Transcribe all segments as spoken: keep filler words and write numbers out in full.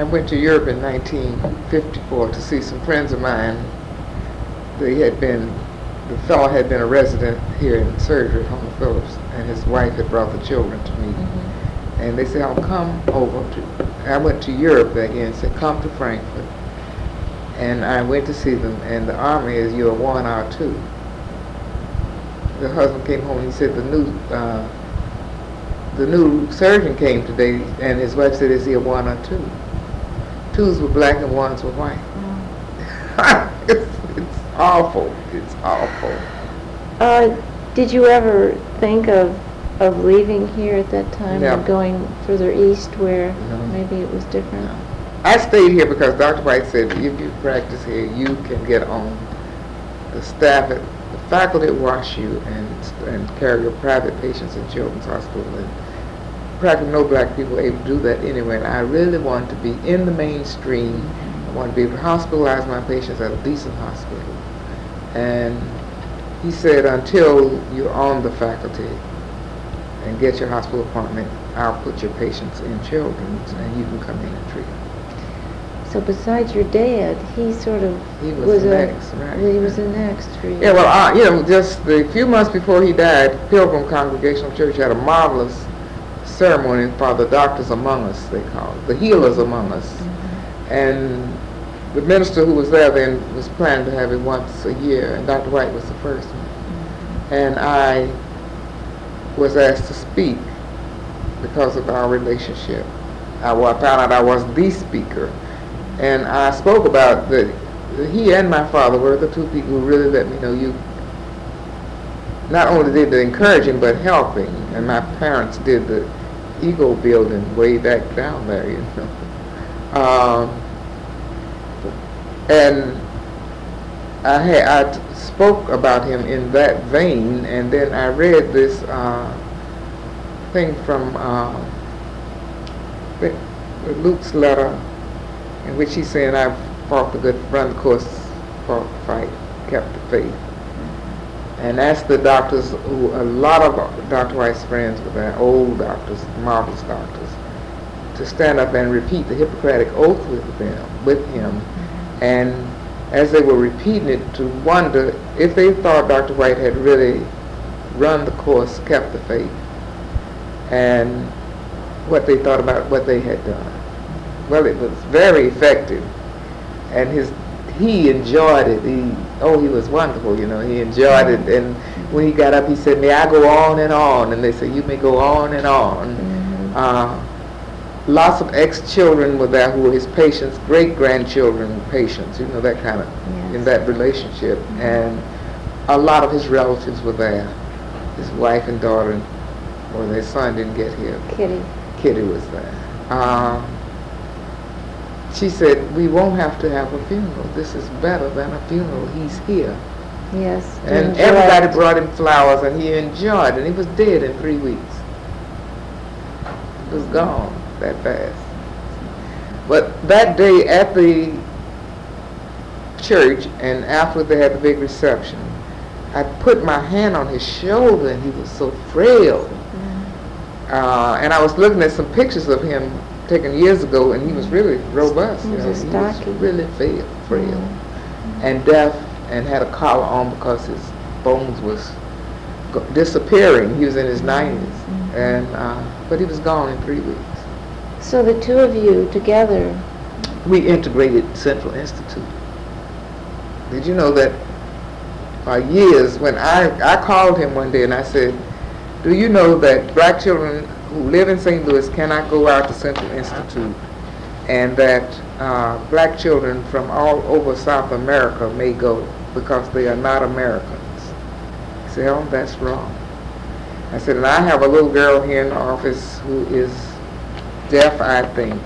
I went to Europe in nineteen fifty-four to see some friends of mine. They had been, the fellow had been a resident here in surgery, Homer Phillips, and his wife had brought the children to me. Mm-hmm. And they said, "I'll come over to," I went to Europe again, said, "Come to Frankfurt." And I went to see them, and the army is, "You're worn out too." The husband came home and he said, the new, uh, the new surgeon came today, and his wife said, "Is he a one or two?" Twos were black and ones were white. Mm. it's, it's awful. It's awful. Uh, did you ever think of of leaving here at that time no. and going further east where no. maybe it was different? No. I stayed here because Doctor White said, if you practice here, you can get on the staff at faculty at Wash U and, and carry your private patients in Children's Hospital, and practically no black people were able to do that anyway. And I really wanted to be in the mainstream. I wanted to be able to hospitalize my patients at a decent hospital. And he said, until you're on the faculty and get your hospital appointment, I'll put your patients in Children's and you can come in and treat them. So besides your dad, he sort of he was, was an ex, right? He was an ex for you. Yeah, well, I, you know, just the few months before he died, Pilgrim Congregational Church had a marvelous ceremony for the doctors among us, they called it, the healers among us. Mm-hmm. And the minister who was there then was planning to have it once a year, and Doctor White was the first one. Mm-hmm. And I was asked to speak because of our relationship. I, I found out I was the speaker. And I spoke about that he and my father were the two people who really let me know you not only did the encouraging but helping, and my parents did the ego building way back down there, you know. Um, and I had I t- spoke about him in that vein, and then I read this uh, thing from uh, Luke's letter, in which he's saying, "I've fought the good run the course, fought the fight, kept the faith." And that's the doctors who, a lot of Doctor White's friends were there, old doctors, marvelous doctors, to stand up and repeat the Hippocratic Oath with them, with him. Mm-hmm. And as they were repeating it, to wonder if they thought Doctor White had really run the course, kept the faith, and what they thought about what they had done. Well, it was very effective, and his he enjoyed it. He oh, he was wonderful, you know. He enjoyed it, and when he got up, he said, "May I go on and on?" And they said, "You may go on and on." Mm-hmm. Uh, lots of ex-children were there who were his patients, great-grandchildren patients, you know, that kind of yes. in that relationship. Mm-hmm. And a lot of his relatives were there. His wife and daughter, or their son didn't get here. Kitty. Kitty was there. Um, She said, "We won't have to have a funeral. This is better than a funeral. He's here." Yes. And everybody it. brought him flowers, and he enjoyed it. And he was dead in three weeks. He was gone that fast. But that day at the church, and after they had the big reception, I put my hand on his shoulder, and he was so frail. Mm-hmm. Uh, and I was looking at some pictures of him taken years ago, and he was really robust. He, you know, was, he was really frail, frail mm-hmm. and deaf, and had a collar on because his bones was go- disappearing. He was in his nineties, mm-hmm. and uh, but he was gone in three weeks. So the two of you together, we integrated Central Institute. Did you know that? Uh, years when I I called him one day and I said, "Do you know that black children who live in Saint Louis cannot go out to Central Institute, and that uh, black children from all over South America may go because they are not Americans?" He said, "Oh, that's wrong." I said, "And I have a little girl here in the office who is deaf, I think.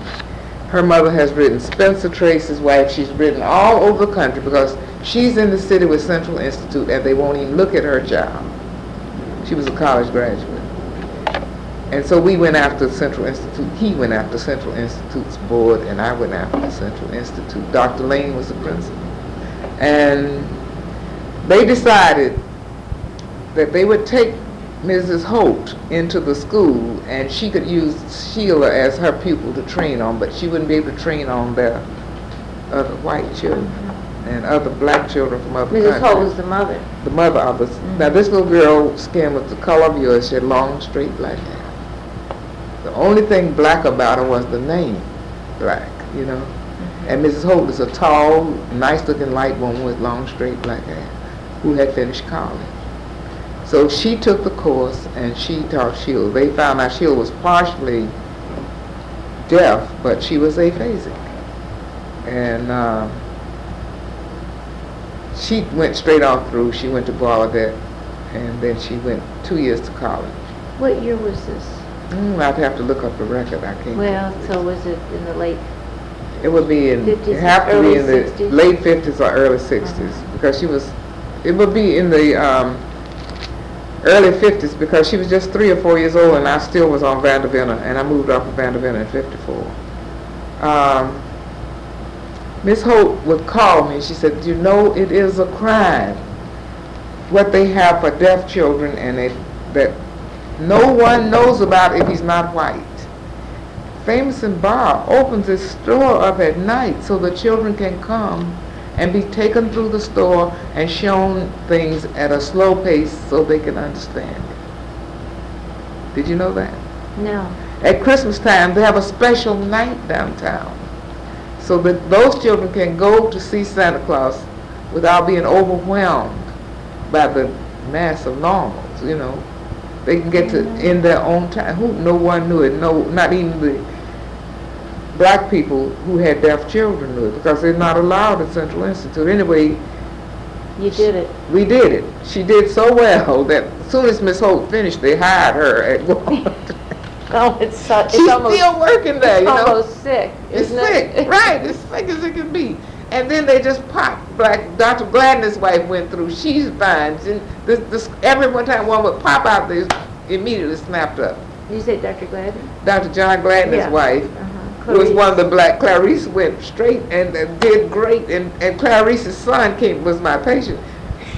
Her mother has written Spencer Tracy's wife. She's written all over the country because she's in the city with Central Institute, and they won't even look at her child." She was a college graduate. And so we went after Central Institute. He went after Central Institute's board, and I went after Central Institute. Doctor Lane was the principal. And they decided that they would take Missus Holt into the school, and she could use Sheila as her pupil to train on, but she wouldn't be able to train on the other white children mm-hmm. and other black children from other countries. Missus Holt was the mother. The mother of us. Mm-hmm. Now, this little girl's skin was the color of yours. She had long, straight black hair. The only thing black about her was the name, black, you know. Mm-hmm. And Missus Holt is a tall, nice-looking light woman with long, straight black hair who had finished college. So she took the course and she taught S H I E L D. They found out S H I E L D was partially deaf, but she was aphasic. And uh, she went straight on through. She went to Balladet, and then she went two years to college. What year was this? Mm, I'd have to look up the record. I can't. Well, so was it in the late? It would be in. It have to be in the sixties? Late fifties or early sixties uh-huh. because she was. It would be in the. Um, early fifties because she was just three or four years old and I still was on Vandivina, and I moved off of Vandivina in fifty-four. Miss um, Holt would call me. She said, you know, it is a crime what they have for deaf children, and it, that no one knows about if he's not white. Famous and Bob opens his store up at night so the children can come and be taken through the store and shown things at a slow pace so they can understand it. Did you know that? No. At Christmas time, they have a special night downtown so that those children can go to see Santa Claus without being overwhelmed by the mass of normals, you know. They can get to in their own time. Who, no one knew it, no, not even the black people who had deaf children knew it because they're not allowed at Central Institute. Anyway, you did it. She, we did it. She did so well that as soon as Miss Holt finished, they hired her at Walmart. Oh, it's so, it's she's almost, still working there, you know. It's almost sick. It's sick, it? Right? It's sick as it can be. And then they just popped. Black Doctor Gladden's wife went through. She's fine. And this, this every one time one would pop out, they immediately snapped up. You say Doctor Gladden? Doctor John Gladden's yeah. wife. Uh-huh. It was one of the black. Clarice went straight and uh, did great. And, and Clarice's son came was my patient.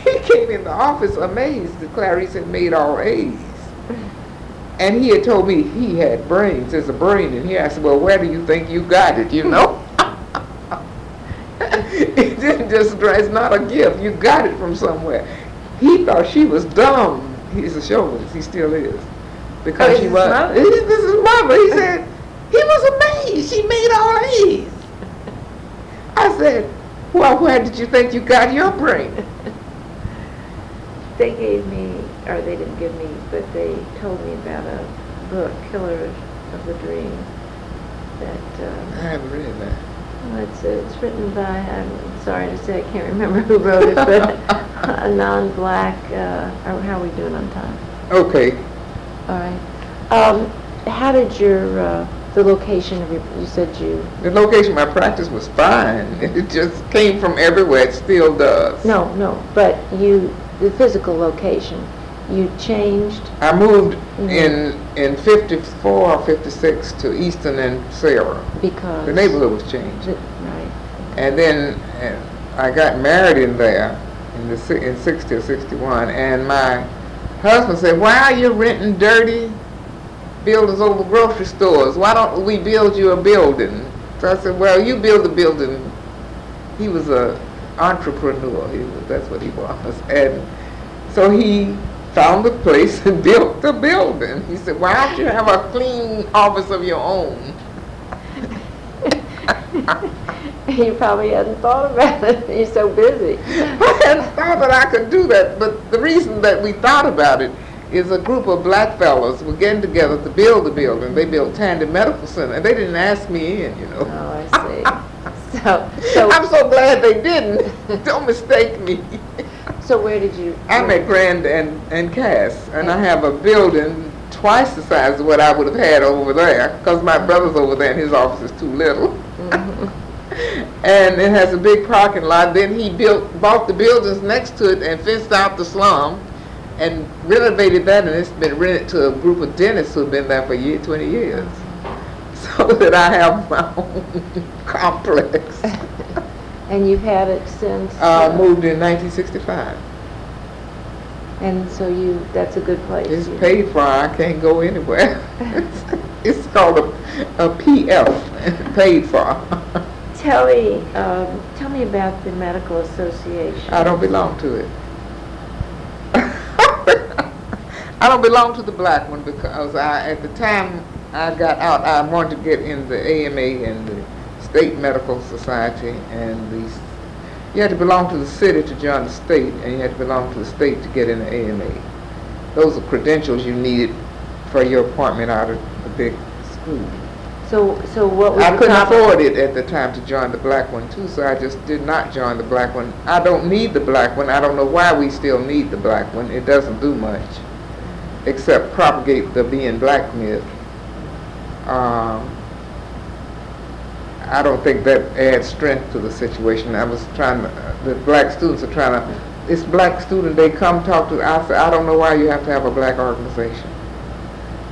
He came in the office amazed that Clarice had made all A's. And he had told me he had brains. There's a brain in here. I said, well, where do you think you got it, you know? It didn't just, it's not a gift. You got it from somewhere. He thought she was dumb. He's a chauvinist. He still is. Because oh, she was. This is mother. He said, he was amazed. She made all A's. I said, well, where did you think you got your brain? They gave me, or they didn't give me, but they told me about a book, Killer of the Dream. That um, I haven't read that. Well, it's, uh, it's written by, I'm sorry to say I can't remember who wrote it, but a non-black, uh, how are we doing on time? Okay. All right. Um, how did your... Uh, The location of your, you said you... The location of my practice was fine. It just came from everywhere. It still does. No, no. But you, the physical location, you changed... I moved mm-hmm. in in fifty-four or fifty-six to Easton and Sarah. Because... The neighborhood was changed. The, right. Okay. And then uh, I got married in there in, the, in sixty or sixty-one, and my husband said, why are you renting dirty buildings over grocery stores? Why don't we build you a building? So I said, well, you build a building. He was a entrepreneur. He was, that's what he was. And so he found the place and built the building. He said, why don't you have a clean office of your own? He probably hadn't thought about it. He's so busy. I hadn't thought that I could do that. But the reason that we thought about it is a group of black fellas were getting together to build the building. They built Tandy Medical Center, and they didn't ask me in, you know. Oh, I see. so, so I'm so glad they didn't. Don't mistake me. So where did you? I'm at Grand and, and Cass, and I have a building twice the size of what I would have had over there, because my brother's over there, and his office is too little. Mm-hmm. And it has a big parking lot. Then he built, bought the buildings next to it and fenced out the slum and renovated that, and it's been rented to a group of dentists who've been there for year, twenty years, so that I have my own complex. And you've had it since? I uh, uh, moved in nineteen sixty-five. And so you, that's a good place. It's paid for. I can't go anywhere. It's called a, a P F, paid for. Tell me, um, tell me about the Medical Association. I don't belong to it. I don't belong to the black one because I, at the time I got out, I wanted to get in the A M A and the State Medical Society, and the, you had to belong to the city to join the state, and you had to belong to the state to get in the A M A. Those are credentials you needed for your appointment out of a big school. So, so what was I couldn't afford it at the time to join the black one too, so I just did not join the black one. I don't need the black one. I don't know why we still need the black one. It doesn't do much except propagate the being black myth. Um, I don't think that adds strength to the situation. I was trying to, uh, the black students are trying to, it's black student, they come talk to, I said, I don't know why you have to have a black organization.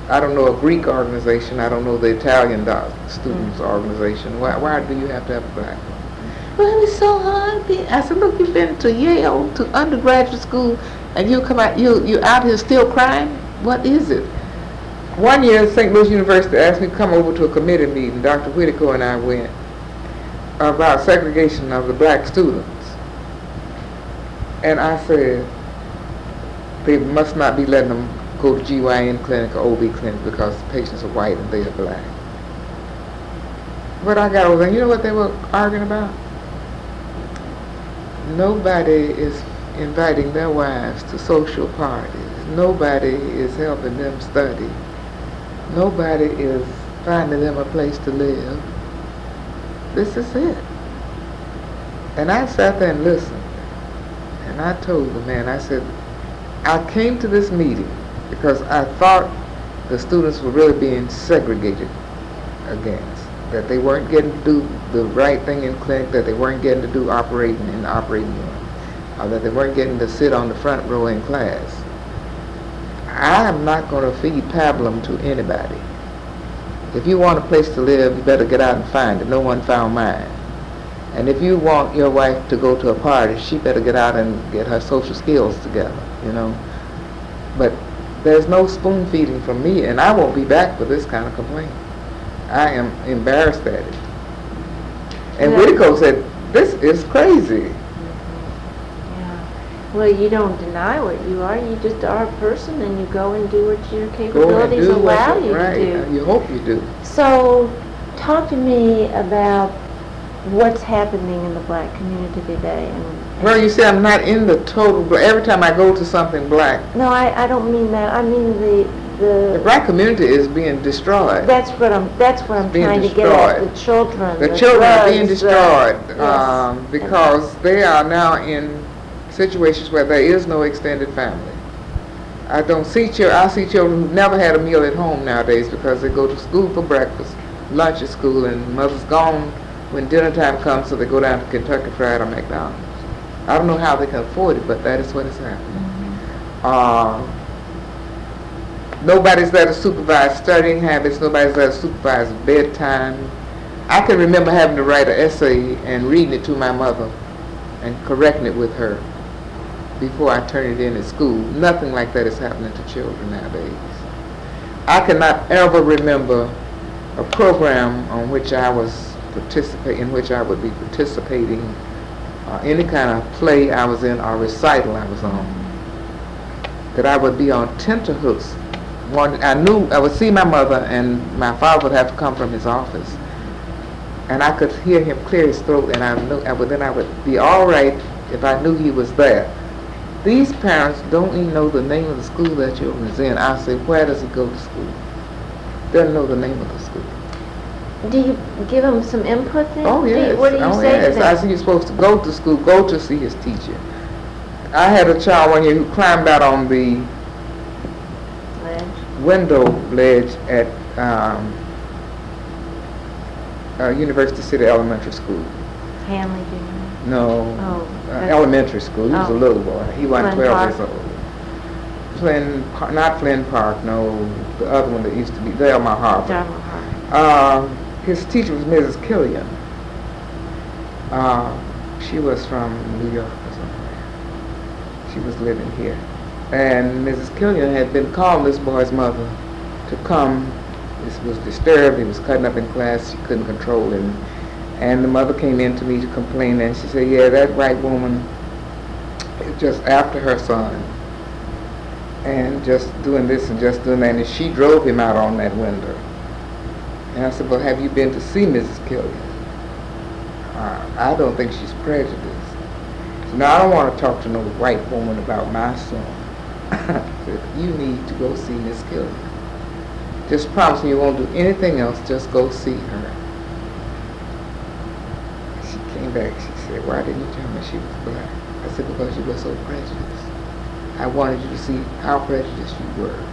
I don't know a Greek organization, I don't know the Italian doc, students mm-hmm. organization. Why, why do you have to have a black one? Well, it's so hard. I said, look, you've been to Yale, to undergraduate school, and you come out, you, you out here still crying? What is it? One year, Saint Louis University asked me to come over to a committee meeting. Doctor Whitaker and I went about segregation of the black students. And I said, they must not be letting them go to G Y N clinic or O B clinic because the patients are white and they are black. But I got over there, you know what they were arguing about? Nobody is inviting their wives to social parties. Nobody is helping them study. Nobody is finding them a place to live. This is it. And I sat there and listened. And I told the man, I said, I came to this meeting because I thought the students were really being segregated against, that they weren't getting to do the right thing in clinic, that they weren't getting to do operating in the operating room, or that they weren't getting to sit on the front row in class. I am not going to feed pablum to anybody. If you want a place to live, you better get out and find it. No one found mine. And if you want your wife to go to a party, she better get out and get her social skills together, you know. But there's no spoon feeding from me, and I won't be back for this kind of complaint. I am embarrassed at it. And yeah. Whitaker said, this is crazy. Well, you don't deny what you are. You just are a person, and you go and do what your capabilities allow you to do. You hope you do. So, talk to me about what's happening in the black community today. And, and well, you see, I'm not in the total. Every time I go to something black. No, I, I don't mean that. I mean the, the the black community is being destroyed. That's what I'm. That's what I'm trying to get at. The children. The children are being destroyed um, because they are now in situations where there is no extended family. I don't see children, I see children who've never had a meal at home nowadays because they go to school for breakfast, lunch at school, and mother's gone when dinner time comes, so they go down to Kentucky Fried or McDonald's. I don't know how they can afford it, but that is what is happening. Mm-hmm. Uh, nobody's there to supervise studying habits, nobody's there to supervise bedtime. I can remember having to write an essay and reading it to my mother and correcting it with her before I turn it in at school. Nothing like that is happening to children nowadays. I cannot ever remember a program on which I was participating, in which I would be participating, uh, any kind of play I was in or recital I was on, that I would be on tenterhooks. One, I knew I would see my mother, and my father would have to come from his office, and I could hear him clear his throat, and I knew, I would, then I would be all right if I knew he was there. These parents don't even know the name of the school their children is in. I say, where does he go to school? They don't know the name of the school. Do you give them some input then? Oh, yes. Do you, what do you oh, say yes. to them? I said, you're supposed to go to school, go to see his teacher. I had a child one year who climbed out on the ledge. window ledge at um, uh, University City Elementary School. Hanley Junior No, oh, uh, elementary school. He oh. was a little boy. He wasn't Flynn twelve Park. years old. Flynn, not Flynn Park, no, the other one that used to be, Delmar Harbor. Delmar Harbor. Uh, his teacher was Missus Killian. Uh, she was from New York or somewhere. She was living here. and Missus Killian had been calling this boy's mother to come. This was disturbed. He was cutting up in class. She couldn't control him. And the mother came in to me to complain, and she said, yeah, that white woman is just after her son and just doing this and just doing that. And she drove him out on that window. And I said, well, have you been to see Missus Killian? Uh, I don't think she's prejudiced. No, I don't want to talk to no white woman about my son. You need to go see Miss Killian. Just promise me you won't do anything else. Just go see her. She came back. She said, why didn't you tell me she was black? I said, because you were so prejudiced. I wanted you to see how prejudiced you were.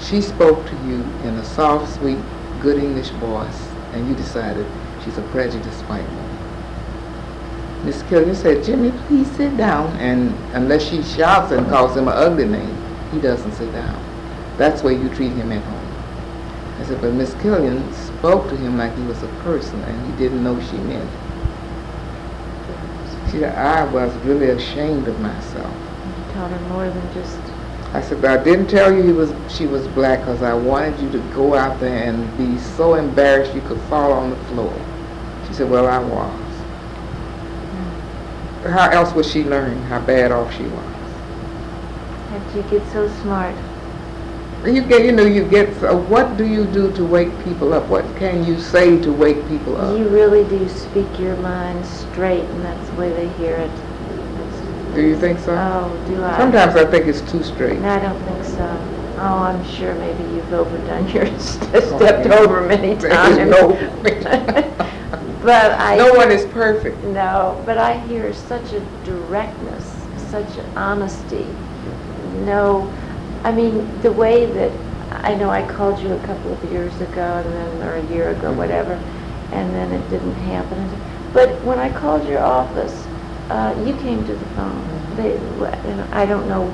She spoke to you in a soft, sweet, good English voice, and you decided she's a prejudiced white woman. Miss Killian said, Jimmy, please sit down. And unless she shouts and calls him an ugly name, he doesn't sit down. That's the way you treat him at home. I said, but Miss Killian spoke to him like he was a person, and he didn't know she meant it. She said, I was really ashamed of myself. You told her more than just... I said, but I didn't tell you he was, she was black because I wanted you to go out there and be so embarrassed you could fall on the floor. She said, well, I was. How else would she learn how bad off she was? And you get so smart. You get, you know, you get. So what do you do to wake people up? What can you say to wake people up? You really do speak your mind straight, and that's the way they hear it. That's, do you think so? Oh, do I? Sometimes I think it's too straight. No, I don't think so. Oh, I'm sure maybe you've overdone your st- stepped okay. over many times. But I no one is perfect. No, but I hear such a directness, such an honesty. No, I mean, the way that, I know I called you a couple of years ago, and then or a year ago, whatever, and then it didn't happen. But when I called your office, uh, you came to the phone. They, and I don't know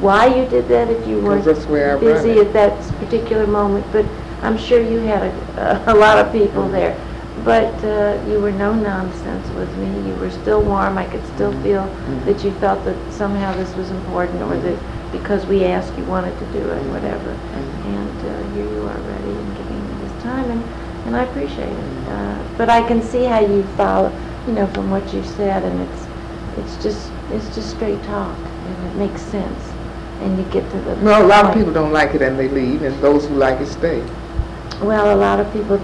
why you did that if you weren't busy at that particular moment, but I'm sure you had a, a lot of people mm-hmm. there. But uh, you were no nonsense with me. You were still warm. I could still feel mm-hmm. that you felt that somehow this was important, or that because we asked you wanted to do it, whatever. Mm-hmm. And uh, here you are ready and giving me this time, and, and I appreciate it. Uh, but I can see how you follow, you know, from what you said, and it's it's just it's just straight talk, and it makes sense, and you get to the. Well, a lot of people don't like it and they leave, and those who like it stay. Well, a lot of people.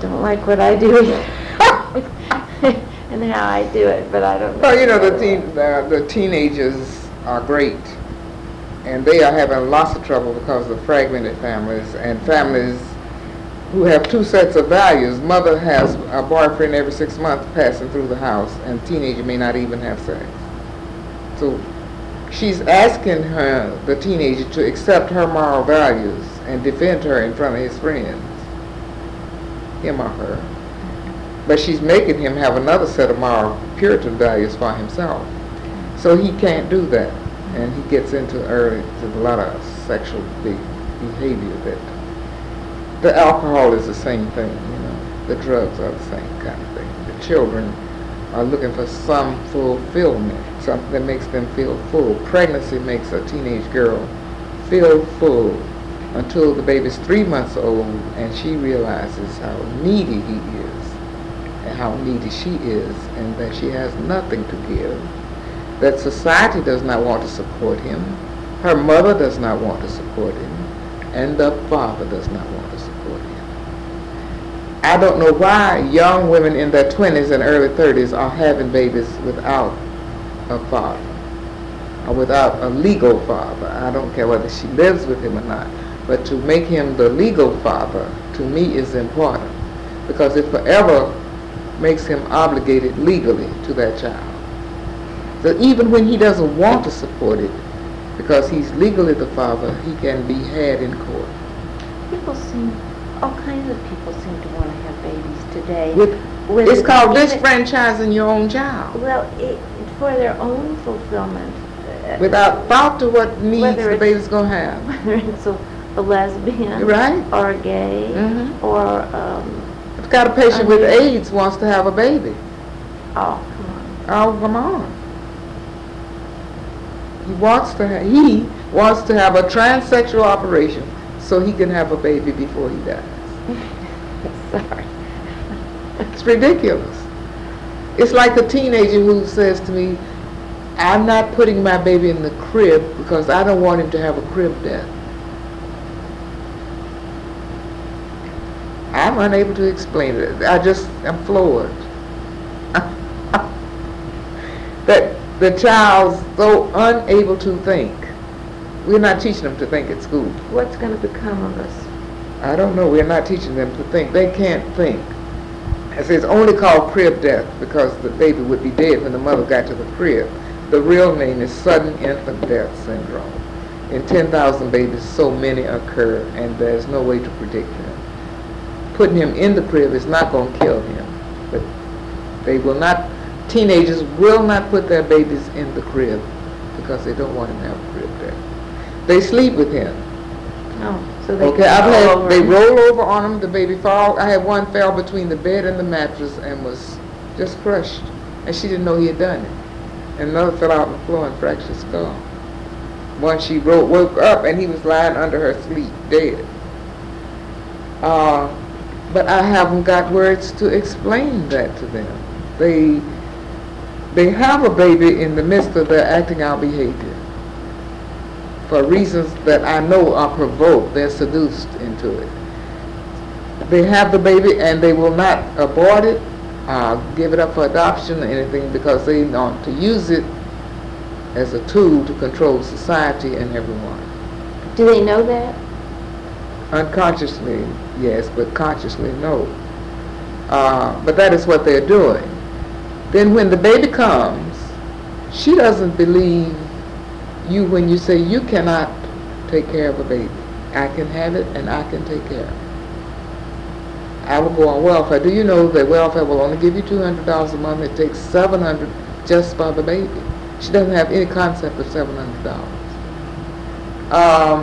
Don't like what I do and how I do it, but I don't know. Well, you know, the, teen, the, the teenagers are great, and they are having lots of trouble because of fragmented families and families who have two sets of values. Mother has a boyfriend every six months passing through the house, and teenager may not even have sex. So she's asking her, the teenager, to accept her moral values and defend her in front of his friends. Him or her, but she's making him have another set of moral Puritan values for himself, so he can't do that, and he gets into early to a lot of sexual be- behavior. That the alcohol is the same thing, you know. The drugs are the same kind of thing. The children are looking for some fulfillment, something that makes them feel full. Pregnancy makes a teenage girl feel full. Until the baby's three months old and she realizes how needy he is and how needy she is, and that she has nothing to give, that society does not want to support him, her mother does not want to support him, and the father does not want to support him. I don't know why young women in their twenties and early thirties are having babies without a father or without a legal father. I don't care whether she lives with him or not. But to make him the legal father, to me, is important, because it forever makes him obligated legally to that child. So even when he doesn't want to support it, because he's legally the father, he can be had in court. People seem, all kinds of people seem to want to have babies today. With, with it's called disfranchising your own child. Well, it, for their own fulfillment. Without thought to what needs the baby's going to have. Whether it's a a lesbian, right, or gay, mm-hmm. or um, I've got a patient with AIDS wants to have a baby. Oh, come on! Oh, come on! he wants to ha- he wants to have a transsexual operation so he can have a baby before he dies. Sorry. It's ridiculous. It's like a teenager who says to me, I'm not putting my baby in the crib because I don't want him to have a crib death. I'm unable to explain it. I just, I'm floored. That the child's so unable to think. We're not teaching them to think at school. What's going to become of us? I don't know. We're not teaching them to think. They can't think. I say it's only called crib death because the baby would be dead when the mother got to the crib. The real name is sudden infant death syndrome. In ten thousand babies, so many occur, and there's no way to predict them. Putting him in the crib is not going to kill him. But they will not, teenagers will not put their babies in the crib because they don't want him to have crib death. They sleep with him. Oh, so they okay, I've had, over. They roll over on him, the baby fall. I had one fell between the bed and the mattress and was just crushed. And she didn't know he had done it. And another fell out on the floor and fractured his skull. Once she ro- woke up and he was lying under her sleep, dead. Uh, but I haven't got words to explain that to them. They, they have a baby in the midst of their acting out behavior. For reasons that I know are provoked, they're seduced into it. They have the baby and they will not abort it, uh, give it up for adoption or anything because they want to use it as a tool to control society and everyone. Do they know that? Unconsciously, yes, but consciously, no. Uh, but that is what they're doing. Then when the baby comes, she doesn't believe you when you say you cannot take care of a baby. I can have it and I can take care of it. I will go on welfare. Do you know that welfare will only give you two hundred dollars a month? It takes seven hundred dollars just for the baby. She doesn't have any concept of seven hundred dollars.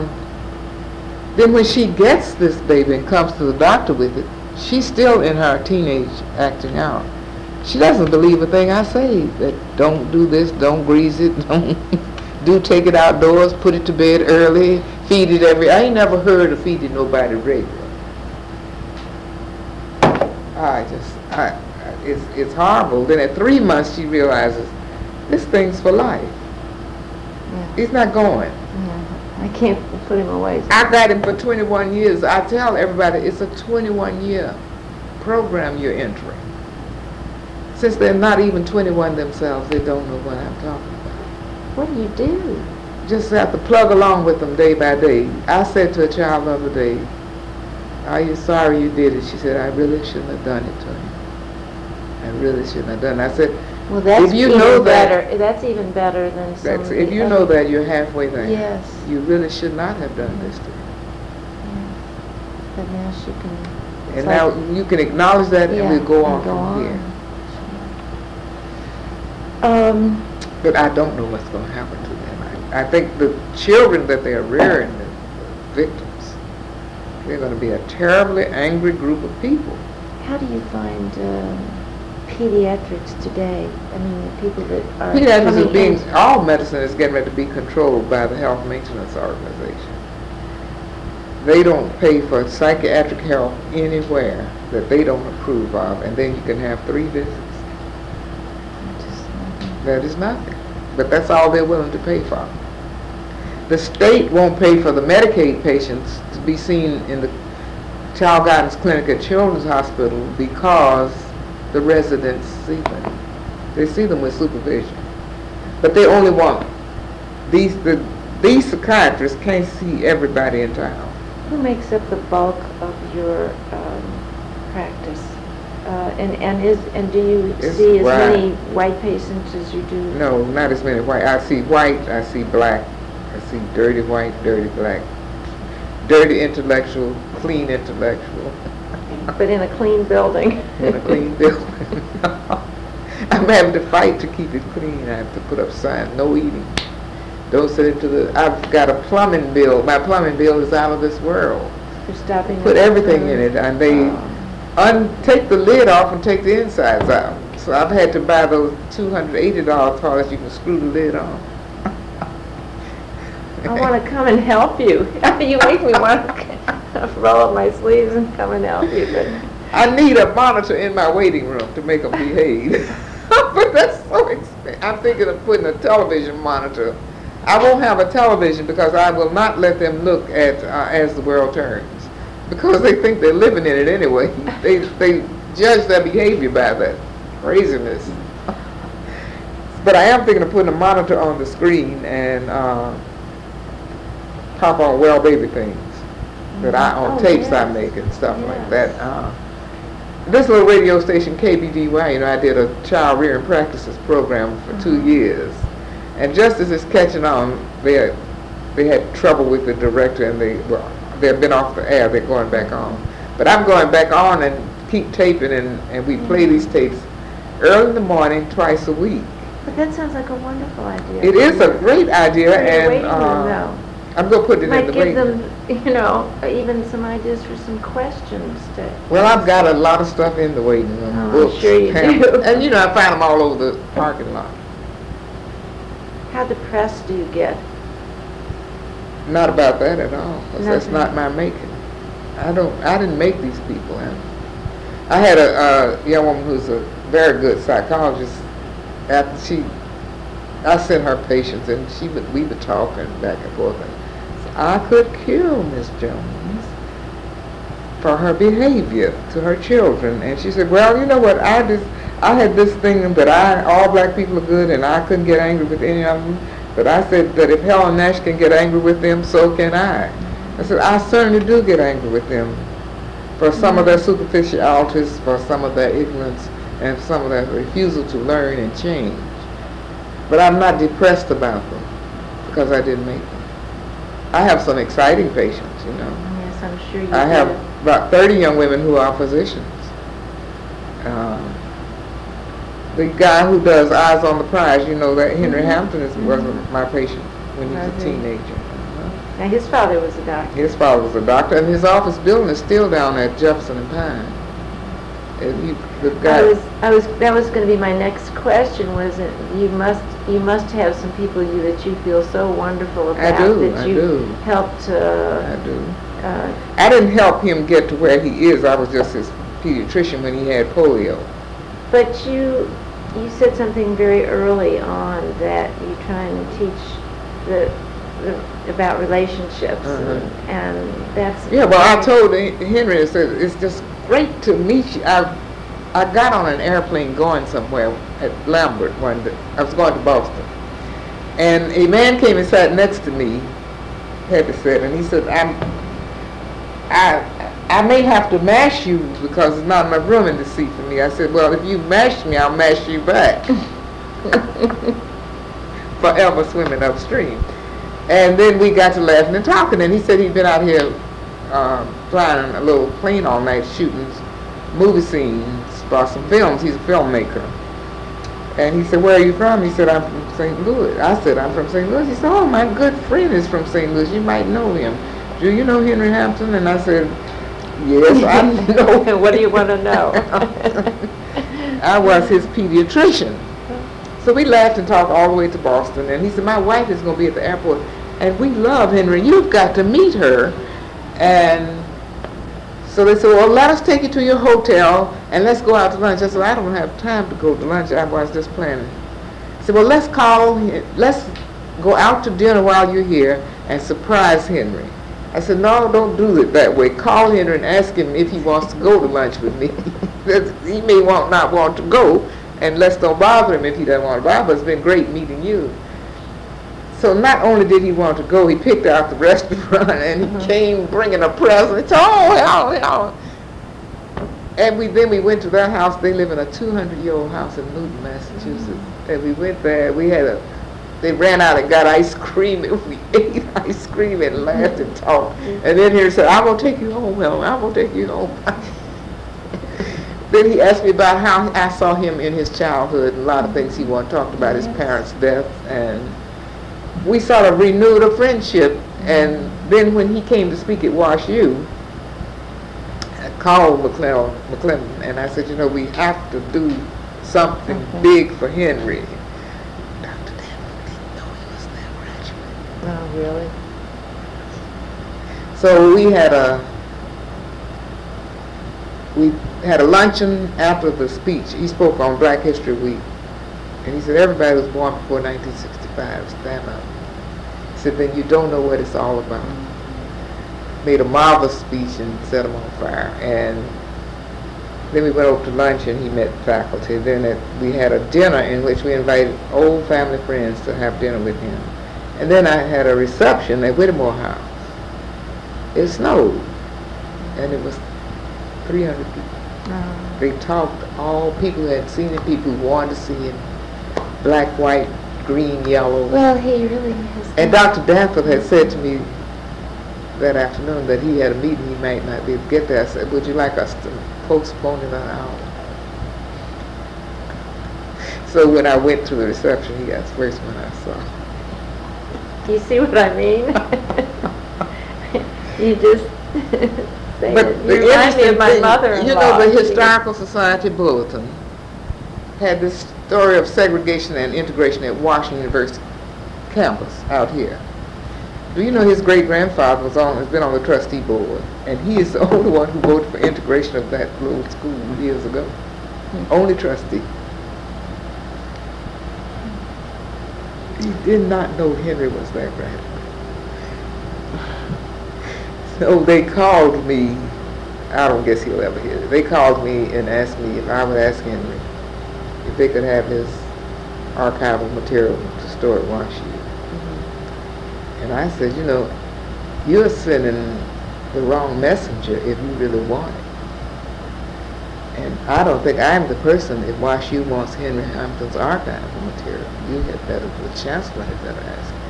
Um, then when she gets this baby and comes to the doctor with it, she's still in her teenage acting out. She doesn't believe a thing I say, that don't do this, don't grease it, don't... Do take it outdoors, put it to bed early, feed it every... I ain't never heard of feeding nobody regular. I just... I, it's, it's horrible. Then at three months she realizes, this thing's for life. Yeah. He's not going. Yeah. I can't put him away. So. I got him for twenty-one years. I tell everybody it's a twenty-one-year program you're entering. Since they're not even twenty-one themselves, they don't know what I'm talking about. What do you do? Just have to plug along with them day by day. I said to a child the other day, are you sorry you did it? She said, I really shouldn't have done it to him. I really shouldn't have done it. I said, well, that's if you even know that, better. That's even better than that's, if you know that, you're halfway there. Yes. You really should not have done this to him. Yeah. But now she can... And now like, you can acknowledge that yeah, and we'll go on from here. Um... But I don't know what's going to happen to them. I, I think the children that they're rearing, the, the victims, they're going to be a terribly angry group of people. How do you find um, pediatrics today? I mean, the people that are... Pediatrics is being... In. All medicine is getting ready to be controlled by the Health Maintenance Organization. They don't pay for psychiatric help anywhere that they don't approve of, and then you can have three visits. That is nothing. But that's all they're willing to pay for. The state won't pay for the Medicaid patients to be seen in the Child Guidance Clinic at Children's Hospital because the residents see them. They see them with supervision. But they only want, these the, these psychiatrists can't see everybody in town. Who makes up the bulk of your um, practice? Uh, and and is and do you it's see as white. many white patients as you do? No, not as many white. I see white, I see black, I see dirty white, dirty black, dirty intellectual, clean intellectual. But in a clean building. In a clean building. I'm having to fight to keep it clean. I have to put up signs, no eating. Don't sit into the. I've got a plumbing bill. My plumbing bill is out of this world. You're stopping. Put everything room. in it, and they. Oh. Un- take the lid off and take the insides out. So I've had to buy those two hundred eighty dollars toilets you can screw the lid on. I want to come and help you. You make me want to roll up my sleeves and come and help you. But I need a monitor in my waiting room to make them behave. But that's so expensive. I'm thinking of putting a television monitor. I won't have a television because I will not let them look at uh, As the World Turns, because they think they're living in it anyway. They they judge their behavior by that craziness. But I am thinking of putting a monitor on the screen and uh, pop on Well Baby things that I on oh, tapes yes. I make and stuff yes. like that. Uh, This little radio station, K B D Y, you know, I did a child rearing practices program for mm-hmm. two years. And just as it's catching on, they had, they had trouble with the director and they were, they've been off the air, they're going back on. But I'm going back on and keep taping, and, and we mm-hmm. play these tapes early in the morning, twice a week. But that sounds like a wonderful idea. It is a great idea. And uh, I'm going to put it might in the give them, you know, even some ideas for some questions. To well, I've got a lot of stuff in the waiting room. Oh, books, I'm sure you do. And, you know, I find them all over the parking lot. How depressed do you get? Not about that at all, because that's not my making. I don't, I didn't make these people. I had a, a young woman who's a very good psychologist. After she, I sent her patients, and she would, we would talk and back and forth. And I could kill Miss Jones for her behavior to her children. And she said, well, you know what, I just, I had this thing that I, all black people are good, and I couldn't get angry with any of them. But I said that if Helen Nash can get angry with them, so can I. I said, I certainly do get angry with them for some of their superficialities, for some of their ignorance, and some of their refusal to learn and change. But I'm not depressed about them because I didn't make them. I have some exciting patients, you know. Yes, I'm sure you do. I have about thirty young women who are physicians. Um, the guy who does Eyes on the Prize, you know, that Henry mm-hmm. Hampton is, was mm-hmm. my patient when he was mm-hmm. a teenager. Uh-huh. Now, his father was a doctor. His father was a doctor, and his office building is still down at Jefferson and Pine. And you, the guy I was, I was, that was going to be my next question, was it, you must... You must have some people you, that you feel so wonderful about. I do, that you I do. helped. Uh, I do. Uh, I didn't help him get to where he is. I was just his pediatrician when he had polio. But you, you said something very early on that you try and teach the, the about relationships, uh-huh. and, and that's yeah. Well, I told Henry, I said, it's just great to meet you. I, I got on an airplane going somewhere at Lambert one day. I was going to Boston. And a man came and sat next to me, Happy said, and he said, I'm, I I may have to mash you because it's not enough room in the seat for me. I said, well, if you mash me, I'll mash you back. Forever swimming upstream. And then we got to laughing and talking, and he said he'd been out here uh, flying a little plane all night shooting movie scenes for some films. He's a filmmaker. And he said, where are you from? He said, I'm from Saint Louis. I said, I'm from Saint Louis. He said, oh, my good friend is from Saint Louis. You might know him. Do you know Henry Hampton? And I said, yes, I know him. What do you want to know? I was his pediatrician. So we laughed and talked all the way to Boston. And he said, my wife is going to be at the airport. And we love Henry. You've got to meet her. And so they said, well, let us take you to your hotel, and let's go out to lunch. I said, I don't have time to go to lunch. I was just planning. I said, well, let's call, let's go out to dinner while you're here and surprise Henry. I said, no, don't do it that way. Call Henry and ask him if he wants to go to lunch with me. He may want, not want to go, and let's don't bother him if he doesn't want to bother. It's been great meeting you. So not only did he want to go, he picked out the restaurant, and he mm-hmm. came bringing a present. Oh, hell, hell. And we, then we went to their house. They live in a two hundred-year-old house in Newton, Massachusetts. Mm-hmm. And we went there. We had a, they ran out and got ice cream, and we ate ice cream and laughed and talked. Mm-hmm. And then he said, I'm going to take you home, Helen. I'm going to take you home. Then he asked me about how I saw him in his childhood, and a lot of things he wanted to talk about, yes. his parents' death, and we sort of renewed a friendship. And then when he came to speak at Wash U, I called McClendon, and I said, you know, we have to do something okay. big for Henry. Doctor Danforth didn't know he was that graduate. Oh, Really? So we had a we had a luncheon after the speech. He spoke on Black History Week, and he said everybody was born before nineteen sixty-five. Stand up. He said then you don't know what it's all about. Made a marvelous speech and set him on fire. And then we went over to lunch and he met faculty. Then it, we had a dinner in which we invited old family friends to have dinner with him. And then I had a reception at Whittemore House. It snowed. And it was three hundred people. Oh. They talked all people who had seen it, people who wanted to see it. Black, white, green, yellow. Well, he really has. And Doctor Danforth had said to me that afternoon that he had a meeting he might not be able to get there. I said, would you like us to postponed it an hour? So when I went to the reception, he asked first when I saw. Do you see what I mean? You just say but it. You remind me of my mother-in-law. You know, the Historical Society Bulletin had this story of segregation and integration at Washington University campus out here. Do you know his great-grandfather was on, has been on the trustee board, and he is the only one who voted for integration of that little school years ago. Mm-hmm. Only trustee. He did not know Henry was that radical. So they called me, I don't guess he'll ever hear it, they called me and asked me if I would ask Henry if they could have his archival material to store at Wash U. And I said, you know, you're sending the wrong messenger if you really want it. And I don't think I'm the person, if Wash U wants Henry Hampton's archival material, you had better, the chancellor had better ask him.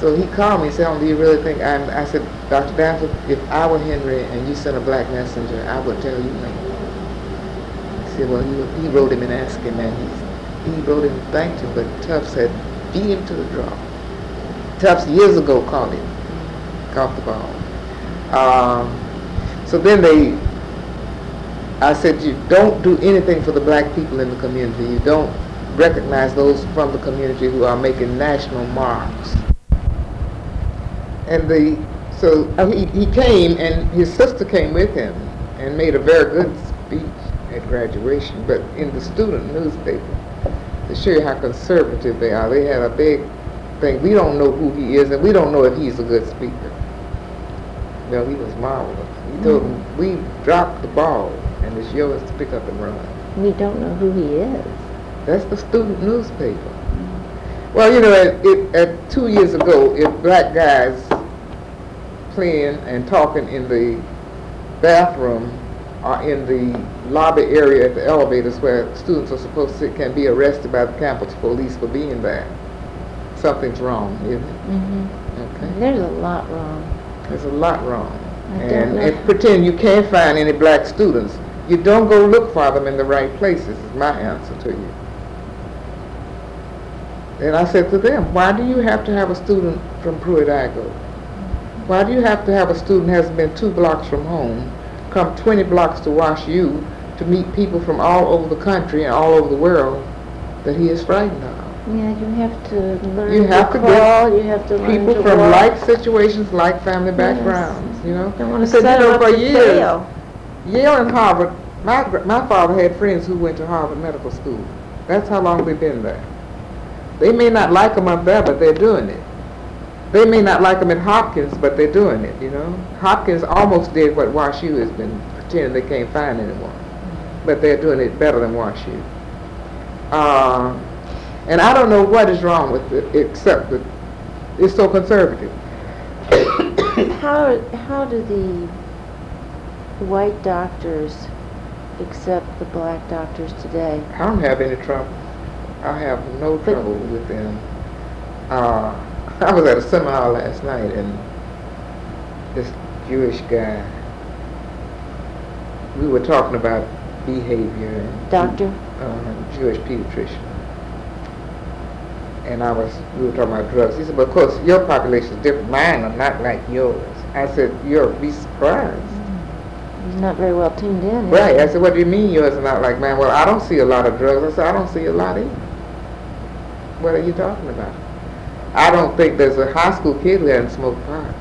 So he called me and said, oh, do you really think I'm, I said, Doctor Danforth, if I were Henry and you sent a black messenger, I would tell you no. He said, well, he, he wrote him and asked him, and he, he wrote him and thanked him, but Tufts had beat him to the draw. Tufts years ago caught him, caught the ball. Um, so then they, I said, you don't do anything for the black people in the community. You don't recognize those from the community who are making national marks. And the, so he, he came, and his sister came with him and made a very good speech at graduation, but in the student newspaper, to show you how conservative they are, they had a big thing. We don't know who he is, and we don't know if he's a good speaker. No, he was marvelous. He told mm. him, we dropped the ball, and it's yours to pick up and run. We don't know who he is. That's the student newspaper. Mm. Well, you know, at, it, at two years ago, if black guys playing and talking in the bathroom or in the lobby area at the elevators where students are supposed to sit can be arrested by the campus police for being there. Something's wrong, isn't it? Mm-hmm. Okay. There's a lot wrong. There's a lot wrong. I and and pretend you can't find any black students. You don't go look for them in the right places, is my answer to you. And I said to them, why do you have to have a student from Pruitt-Igoe? Why do you have to have a student who hasn't been two blocks from home, come twenty blocks to Wash U to meet people from all over the country and all over the world that he is frightened of? Yeah, you have to learn you to have crawl, to get you have to learn people to from walk. Like situations, like family backgrounds, yes. You know. Don't want to set it up for years. Fail. Yale and Harvard, my, my father had friends who went to Harvard Medical School. That's how long they've been there. They may not like them up there, but they're doing it. They may not like them at Hopkins, but they're doing it, you know. Hopkins almost did what Wash U has been pretending they can't find anymore. But they're doing it better than Wash U. Uh, And I don't know what is wrong with it, except that it's so conservative. How how do the white doctors accept the black doctors today? I don't have any trouble. I have no but trouble with them. Uh, I was at a seminar last night, and this Jewish guy, we were talking about behavior. And doctor? Uh, Jewish pediatrician. And I was, we were talking about drugs. He said, but of course, your population is different. Mine are not like yours. I said, you'll be surprised. Mm. He's not very well tuned in. Right. I said, what do you mean yours are not like mine? Well, I don't see a lot of drugs. I said, I don't see a lot either. What are you talking about? I don't think there's a high school kid who hasn't smoked pot.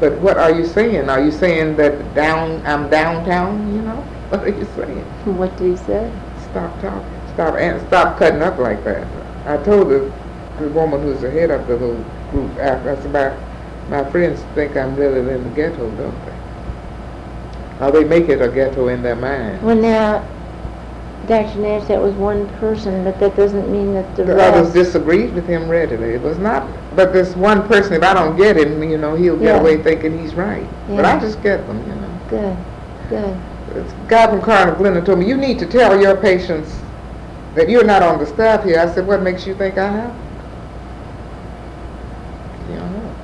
But what are you saying? Are you saying that down I'm downtown, you know? What are you saying? What do you say? Stop talking. Stop and stop cutting up like that. I told the, the woman who's the head of the little group after, I said, my, my friends think I'm living in the ghetto, don't they? Or they make it a ghetto in their mind. Well, now, Doctor Nash, that was one person, but that doesn't mean that the, the rest... others disagreed with him readily. It was not... But this one person, if I don't get him, you know, he'll get yeah. away thinking he's right. Yeah. But I just get them, you know. Good, good. It's God from Cardinal Glennon told me, you need to tell your patients that you're not on the staff here. I said, what makes you think I have? You don't know.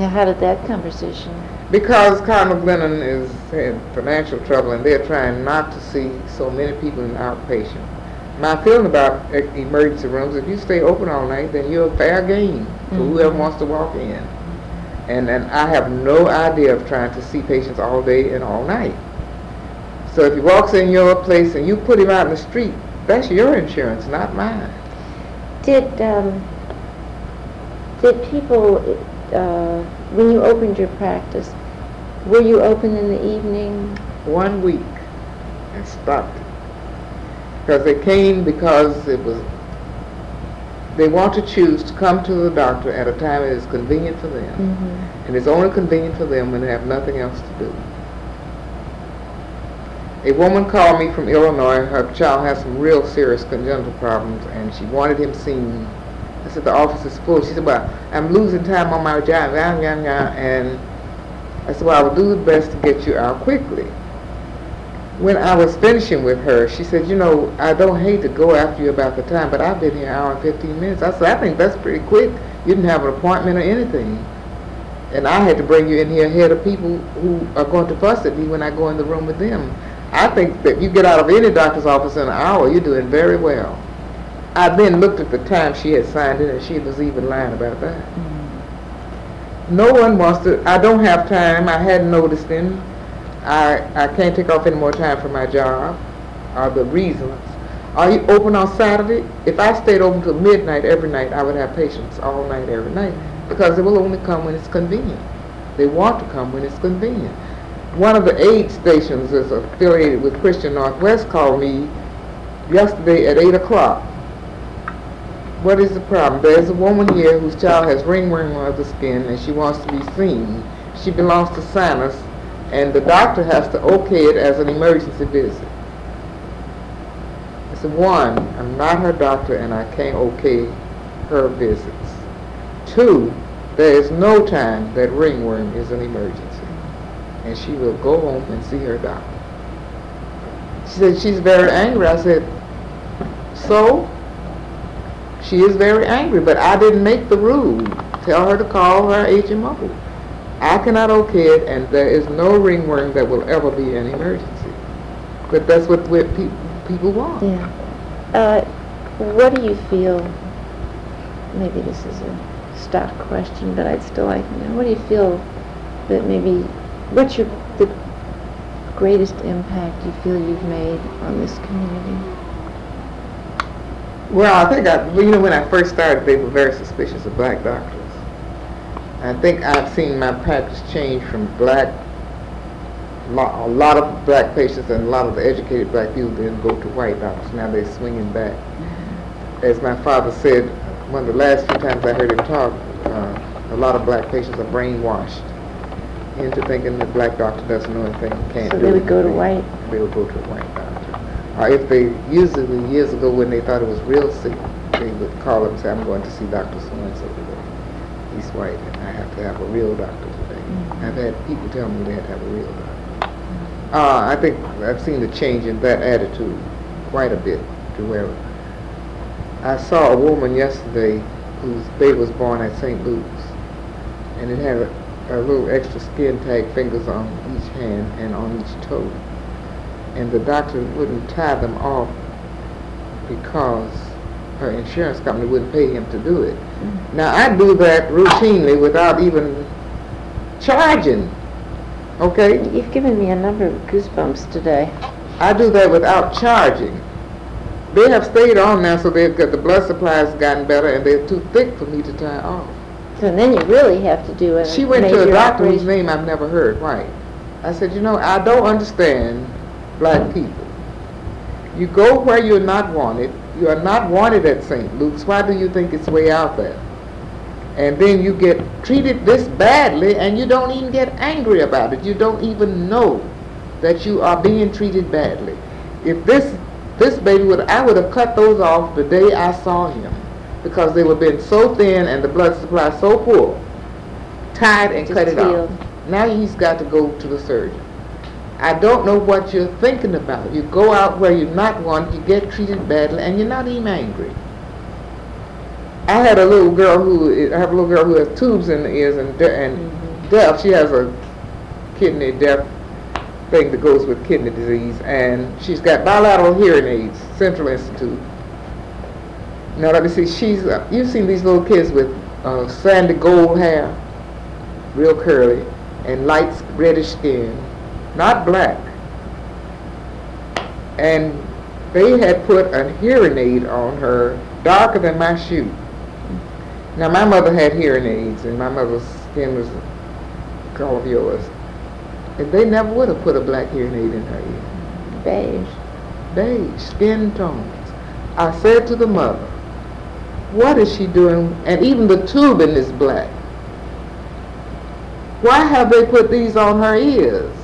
Now, how did that conversation... Because Cardinal Glennon is in financial trouble and they're trying not to see so many people in outpatient. My feeling about emergency rooms, if you stay open all night, then you're a fair game mm-hmm. to whoever wants to walk in. And and I have no idea of trying to see patients all day and all night. So if he walks in your place and you put him out in the street, that's your insurance, not mine. Did, um, did people... Uh, when you opened your practice, were you open in the evening? One week and stopped it. Because they came because it was, they want to choose to come to the doctor at a time that is convenient for them. Mm-hmm. And it's only convenient for them when they have nothing else to do. A woman called me from Illinois. Her child has some real serious congenital problems and she wanted him seen. I said, the office is full. She said, well, I'm losing time on my job, blah, blah, blah. And I said, well, I will do the best to get you out quickly. When I was finishing with her, she said, you know, I don't hate to go after you about the time, but I've been here an hour and fifteen minutes. I said, I think that's pretty quick. You didn't have an appointment or anything. And I had to bring you in here ahead of people who are going to fuss at me when I go in the room with them. I think that you get out of any doctor's office in an hour, you're doing very well. I then looked at the time she had signed in, and she was even lying about that. Mm-hmm. No one wants to, I don't have time, I hadn't noticed them. I, I can't take off any more time from my job, or the reasons. Are you open on Saturday? If I stayed open till midnight every night, I would have patients all night every night, because they will only come when it's convenient. They want to come when it's convenient. One of the aid stations that's affiliated with Christian Northwest called me yesterday at eight o'clock. What is the problem? There's a woman here whose child has ringworm on the skin and she wants to be seen. She belongs to sinus and the doctor has to okay it as an emergency visit. I said, one, I'm not her doctor and I can't okay her visits. Two, there is no time that ringworm is an emergency and she will go home and see her doctor. She said, she's very angry. I said, so? She is very angry, but I didn't make the rule. Tell her to call her H M O. I cannot okay it, and there is no ringworm that will ever be an emergency. But that's what pe- people want. Yeah. Uh, what do you feel, maybe this is a stock question, but I'd still like to know, what do you feel that maybe, what's your the greatest impact you feel you've made on this community? Well, I think, I, you know, when I first started, they were very suspicious of black doctors. I think I've seen my practice change from black, lo- a lot of black patients and a lot of the educated black people didn't go to white doctors. Now they're swinging back. As my father said, one of the last few times I heard him talk, uh, a lot of black patients are brainwashed into thinking the black doctor doesn't know anything, can't do anything. So they would go to white? They would go to a white doctor. Or if they, usually years ago when they thought it was real sick, they would call up and say, I'm going to see Doctor So-and-so today. He's white and I have to have a real doctor today. Mm-hmm. I've had people tell me they had to have a real doctor. Mm-hmm. Uh, I think I've seen the change in that attitude quite a bit to where I saw a woman yesterday whose baby was born at Saint Luke's and it had a, a little extra skin tag fingers on each hand and on each toe. And the doctor wouldn't tie them off because her insurance company wouldn't pay him to do it. Mm-hmm. Now, I do that routinely without even charging, okay? You've given me a number of goosebumps today. I do that without charging. They have stayed on now, so they've got the blood supply has gotten better, and they're too thick for me to tie off. So then you really have to do it. She went to a doctor whose name I've never heard. Right. I said, you know, I don't understand black people. You go where you're not wanted. You are not wanted at Saint Luke's. Why do you think it's way out there? And then you get treated this badly, and you don't even get angry about it. You don't even know that you are being treated badly. If this this baby would, I would have cut those off the day I saw him, because they were being so thin and the blood supply so poor. Tied and just cut it healed. Off. Now he's got to go to the surgeon. I don't know what you're thinking about. You go out where you're not wanted, you get treated badly, and you're not even angry. I had a little girl who I have a little girl who has tubes in the ears and de- and mm-hmm. deaf. She has a kidney deaf thing that goes with kidney disease, and she's got bilateral hearing aids. Central Institute. Now let me see. She's uh, you've seen these little kids with uh, sandy gold hair, real curly, and light reddish skin, not black, and they had put a hearing aid on her, darker than my shoe. Now, my mother had hearing aids, and my mother's skin was the color of yours. And they never would have put a black hearing aid in her ear. Beige. Beige, skin tones. I said to the mother, what is she doing? And even the tubing is black. Why have they put these on her ears?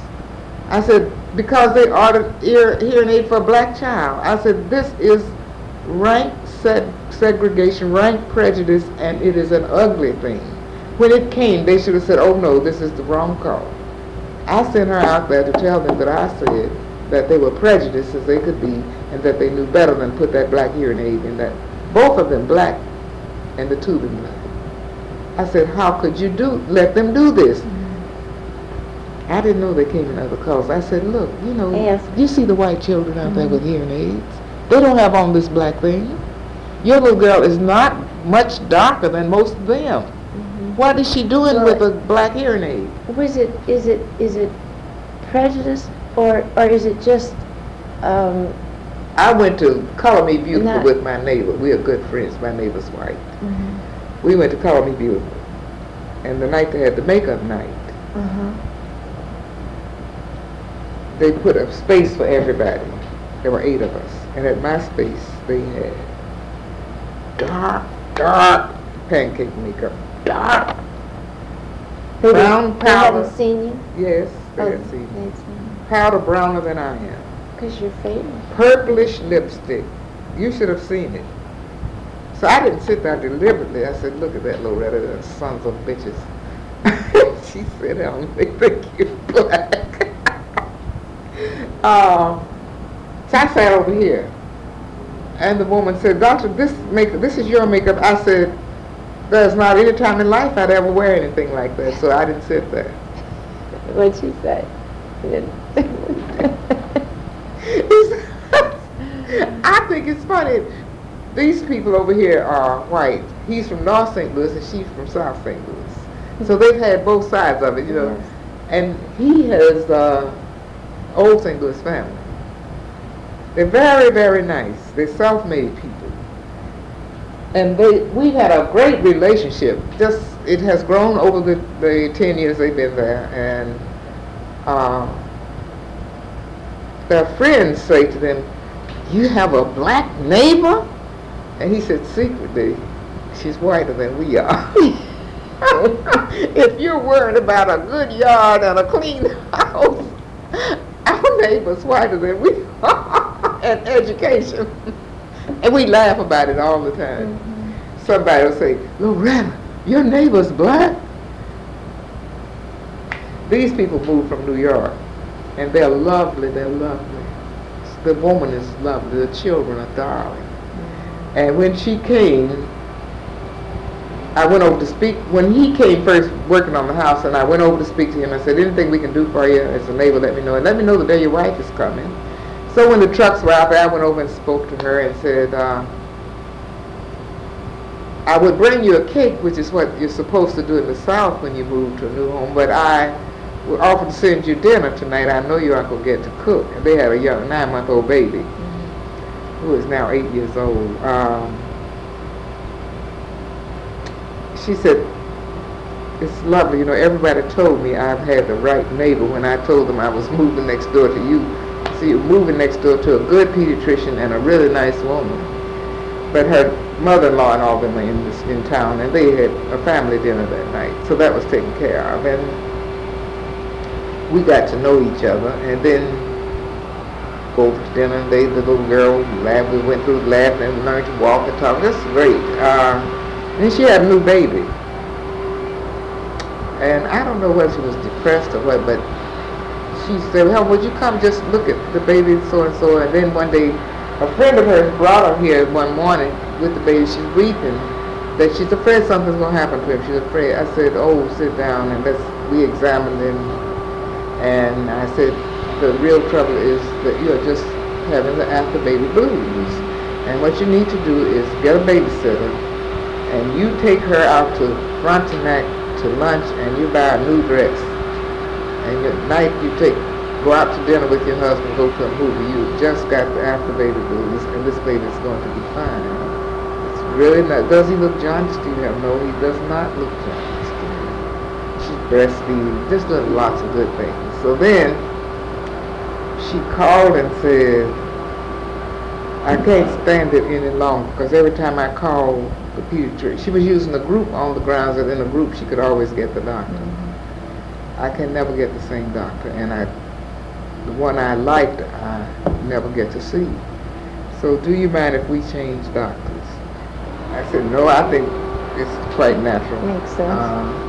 I said, because they ordered ear, hearing aid for a black child. I said, this is rank se- segregation, rank prejudice, and it is an ugly thing. When it came, they should have said, oh no, this is the wrong call. I sent her out there to tell them that I said that they were prejudiced as they could be, and that they knew better than put that black hearing aid in that. Both of them black, and the tubing black. I said, how could you do let them do this? I didn't know they came in other colors. I said, look, you know, yes. You see the white children out mm-hmm. there with hearing aids. They don't have on this black thing. Your little girl is not much darker than most of them. Mm-hmm. What is she doing well, with a black hearing aid? Was it, is it, is it prejudice or, or is it just... Um, I went to Color Me Beautiful with my neighbor. We are good friends. My neighbor's white. Mm-hmm. We went to Color Me Beautiful. And the night they had the makeup night. Uh-huh. They put a space for everybody. There were eight of us. And at my space, they had dark, dark pancake makeup. Dark. They brown did, powder. They hadn't seen you? Yes, they oh, hadn't seen me. Powder browner than I am. Because you're fading. Purplish lipstick. You should have seen it. So I didn't sit there deliberately. I said, look at that, Loretta, those sons of bitches. She said, I don't think you're black. Uh, so I sat over here, and the woman said, "Doctor, this make this is your makeup." I said, "There's not any time in life I'd ever wear anything like that," so I didn't sit there. What'd she say? I think it's funny. These people over here are white. He's from North Saint Louis, and she's from South Saint Louis. So they've had both sides of it, you know. And he has. Uh, Old Saint Louis family. They're very, very nice. They're self-made people, and they we had a great relationship. Just it has grown over the, the ten years they've been there, and uh, their friends say to them, "You have a black neighbor," and he said, "Secretly, she's whiter than we are." If you're worried about a good yard and a clean house. Our neighbors whiter than we are, and education, and we laugh about it all the time. Mm-hmm. Somebody will say, "Loretta, your neighbor's black." These people moved from New York, and they're lovely. They're lovely. The woman is lovely. The children are darling. Mm-hmm. And when she came, I went over to speak, when he came first working on the house, and I went over to speak to him. I said, anything we can do for you as a neighbor, let me know. And let me know the day your wife is coming. So when the trucks were out there, I went over and spoke to her and said, uh, I would bring you a cake, which is what you're supposed to do in the South when you move to a new home, but I would offer to send you dinner tonight. I know you aren't going to get to cook. And they had a young nine-month-old baby. Mm-hmm. who is now eight years old, um, she said, it's lovely, you know, everybody told me I've had the right neighbor when I told them I was moving next door to you. So you're moving next door to a good pediatrician and a really nice woman. But her mother-in-law and all of them were in, this, in town, and they had a family dinner that night. So that was taken care of. And we got to know each other, and then go over to dinner, and they, the little girl, laughed. We went through, laughed, and learned to walk and talk. That's great. Uh, and she had a new baby. And I don't know whether she was depressed or what, but she said, well, would you come just look at the baby and so-and-so? And then one day, a friend of hers brought her here one morning with the baby. She's weeping that she's afraid something's going to happen to him. She's afraid. I said, oh, sit down, and let's, we examined him. And I said, the real trouble is that you're just having the after baby blues. And what you need to do is get a babysitter, and you take her out to Frontenac to lunch, and you buy a new dress. And at night you take, go out to dinner with your husband, go to a movie. You just got the after baby blues, and this baby's going to be fine. It's really not. Does he look jaundiced? No, he does not look jaundiced. She's breastfeeding, just doing lots of good things. So then she called and said, I can't stand it any longer, because every time I call the pediatrician, she was using the group on the grounds that in a group she could always get the doctor. Mm-hmm. I can never get the same doctor, and I, the one I liked, I never get to see. So do you mind if we change doctors? I said, no, I think it's quite natural. Makes sense. Um,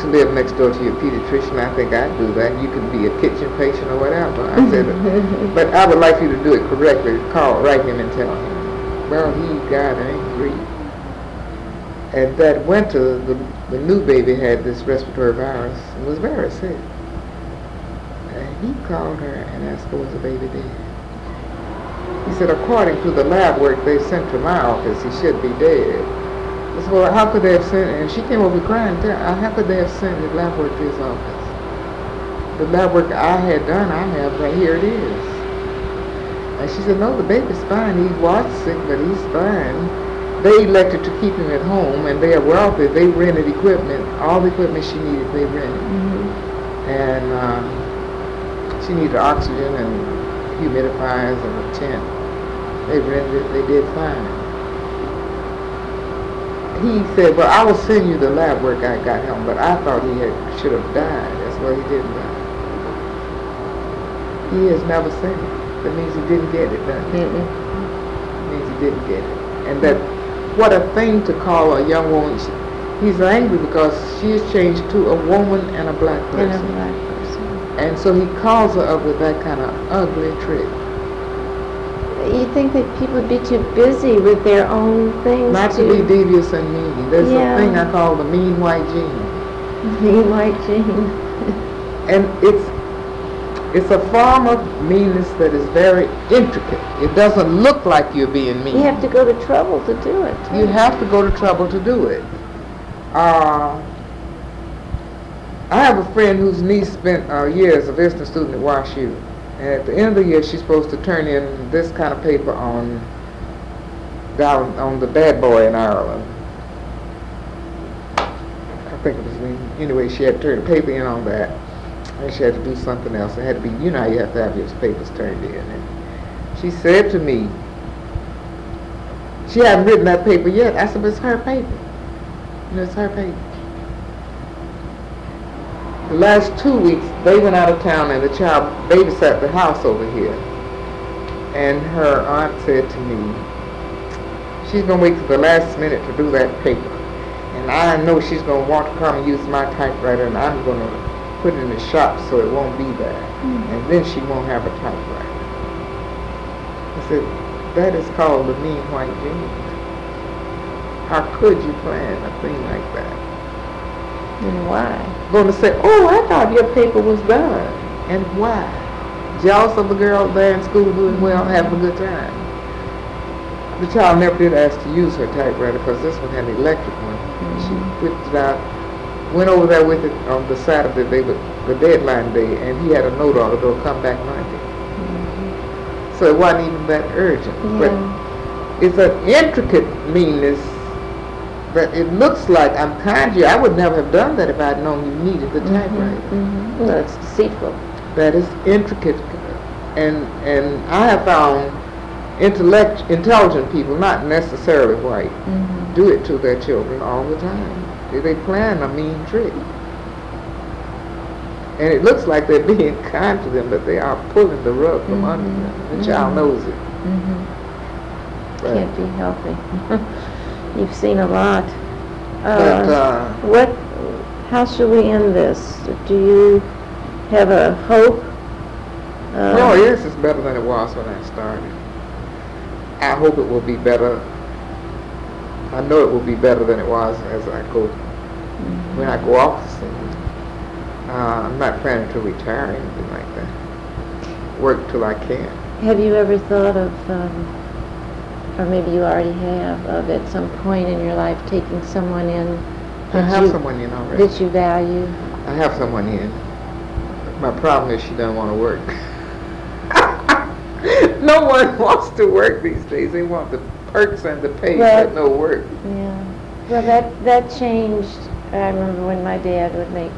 to live next door to your pediatrician, I think I'd do that. You could be a kitchen patient or whatever. I said, but I would like you to do it correctly. Call, write him and tell him. Well, he got angry. And that winter, the, the new baby had this respiratory virus and was very sick. And he called her and asked, was the baby dead? He said, according to the lab work they sent to my office, he should be dead. I said, well, how could they have sent it? And she came over crying, how could they have sent the lab work to his office? The lab work I had done, I have, but here it is. And she said, no, the baby's fine. He was sick, but he's fine. They elected to keep him at home, and they are wealthy. They rented equipment. All the equipment she needed, they rented. Mm-hmm. And um, she needed oxygen and humidifiers and a tent. They rented it. They did fine. He said, well, I will send you the lab work I got him, but I thought he had, should have died. That's why he didn't die. He has never sent it. That means he didn't get it done. Mm-hmm. That means he didn't get it. And that, what a thing to call a young woman. He's angry because she has changed to a woman and a black person. And a black person. And so he calls her up with that kind of ugly trick. You think that people would be too busy with their own things. Not to, to be devious and mean. There's yeah. a thing I call the mean white gene. Mean white gene. And it's it's a form of meanness that is very intricate. It doesn't look like you're being mean. You have to go to trouble to do it. Too. You have to go to trouble to do it. Uh, I have a friend whose niece spent uh, years a visiting student at Wash U. And at the end of the year, she's supposed to turn in this kind of paper on down on the bad boy in Ireland. I think it was me. Anyway, she had to turn the paper in on that, and she had to do something else. It had to be, you know, how you have to have your papers turned in. And she said to me, she hadn't written that paper yet. I said, but it's her paper. You know, it's her paper. The last two weeks, they went out of town, and the child babysat the house over here. And her aunt said to me, she's going to wait till the last minute to do that paper. And I know she's going to want to come and use my typewriter, and I'm going to put it in the shop so it won't be there. Mm-hmm. And then she won't have a typewriter. I said, that is called the mean white gene. How could you plan a thing like that? And why? Going to say, oh, I thought your paper was done. And why? Jealous of the girl there in school doing well, having a good time. The child never did ask to use her typewriter because this one had an electric one. Mm-hmm. She whipped it out, went over there with it on the Saturday, they were, the deadline day, and he had a note on the door, come back Monday. Mm-hmm. so it wasn't even that urgent. Yeah. But it's an intricate meanness, but it looks like, I'm kind to you, I would never have done that if I'd known you needed the typewriter. Mm-hmm, mm-hmm. No, it's deceitful. That is intricate. And and I have found intellect, intelligent people, not necessarily white, mm-hmm. do it to their children all the time. They, they plan a mean trick. And it looks like they're being kind to them, but they are pulling the rug from mm-hmm. under them. The mm-hmm. child knows it. Mm-hmm. Can't be healthy. You've seen a lot. Uh, but, uh, what? How should we end this? Do you have a hope? Um, oh, yes, it's better than it was when I started. I hope it will be better. I know it will be better than it was as I go, mm-hmm. when I go off the scene. Uh, I'm not planning to retire or anything like that. Work till I can. Have you ever thought of, um, or maybe you already have, of at some point in your life taking someone in? I have you, someone in already. That you value? I have someone in. My problem is she doesn't want to work. No one wants to work these days. They want the perks and the pay, well, but no work. Yeah. Well, that that changed. I remember when my dad would make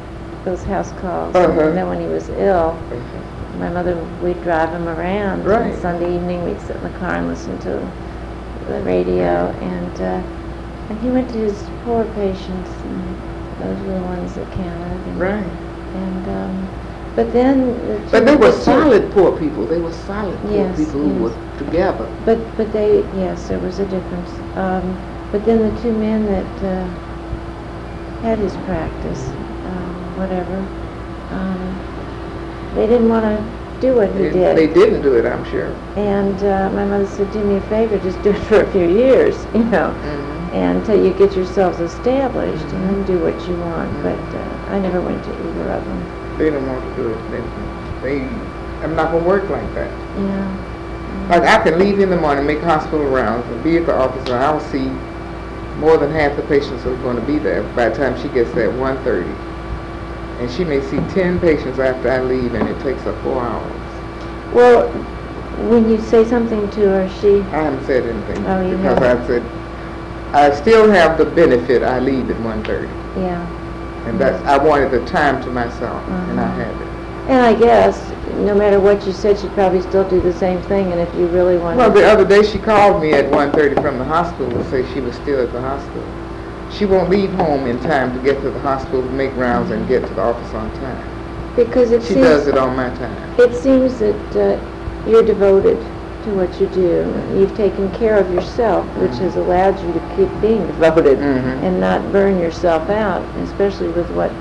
those house calls. Uh-huh. And then when he was ill, uh-huh. my mother, we'd drive him around. Right. And Sunday evening, we'd sit in the car and listen to the radio. And uh, and he went to his poor patients, and those were the ones that counted. And, right. And. Um, But then, the but they were solid poor people. They were solid poor yes, people who yes. were together. But but they yes, there was a difference. Um, but then the two men that uh, had his practice, um, whatever, um, they didn't want to do what he they, did. They didn't do it, I'm sure. And uh, my mother said, "Do me a favor, just do it for a few years, you know, mm-hmm. and until you get yourselves established, mm-hmm. and then do what you want." Mm-hmm. But uh, I never went to either of them. They don't want to do it. They, they, I'm not going to work like that. Yeah. Like, I can leave in the morning, make hospital rounds, and be at the office, and I'll see more than half the patients who are going to be there by the time she gets there at one thirty. And she may see ten patients after I leave, and it takes her four hours. Well, when you say something to her, she... I haven't said anything. Oh, you Because haven't. I said, I still have the benefit I leave at one thirty. Yeah. And that's, I wanted the time to myself, uh-huh. and I had it. And I guess, no matter what you said, she'd probably still do the same thing, and if you really wanted Well, the to. Other day she called me at one thirty from the hospital to say she was still at the hospital. She won't leave home in time to get to the hospital to make rounds and get to the office on time. Because it she seems... She does it on my time. It seems that uh, you're devoted to what you do. You've taken care of yourself, which has allowed you to keep being devoted mm-hmm. and not burn yourself out, especially with what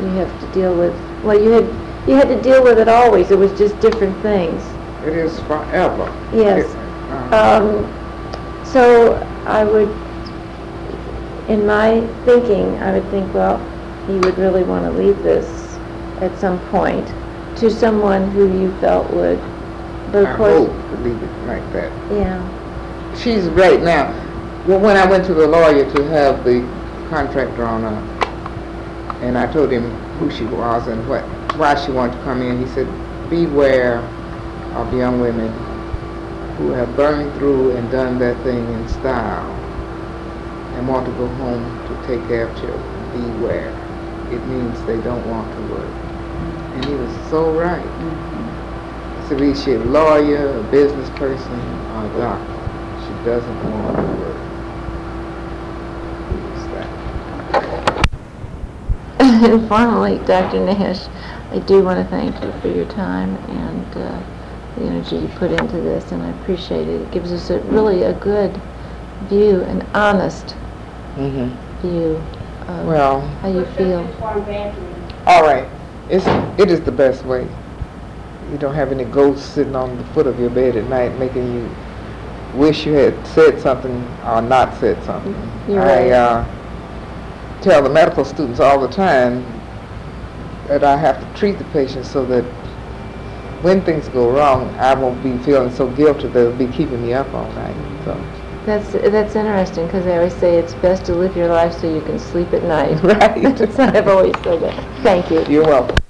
you have to deal with. Well, you had you had to deal with it always. It was just different things. It is forever. Yes. It, uh-huh. um, so I would, in my thinking, I would think, well, you would really want to leave this at some point to someone who you felt would. But I hope to leave it like that. Yeah. She's right now. Well, when I went to the lawyer to have the contract drawn up, and I told him who she was and what, why she wanted to come in, he said, beware of young women who have burned through and done their thing in style and want to go home to take care of children. Beware. It means they don't want to work. And he was so right. Mm-hmm. To be she a lawyer, a business person, or a doctor. She doesn't want to work. Who's that? And finally, Doctor Nash, I do want to thank you for your time and uh, the energy you put into this, and I appreciate it. It gives us a really a good view, an honest mm-hmm. view of well, how you feel. All right. It's, it is the best way. You don't have any ghosts sitting on the foot of your bed at night making you wish you had said something or not said something. You're I right. uh, tell the medical students all the time that I have to treat the patient so that when things go wrong, I won't be feeling so guilty that it'll be keeping me up all night. So that's that's interesting, because they always say it's best to live your life so you can sleep at night. Right. I've always said that. Thank you. You're welcome.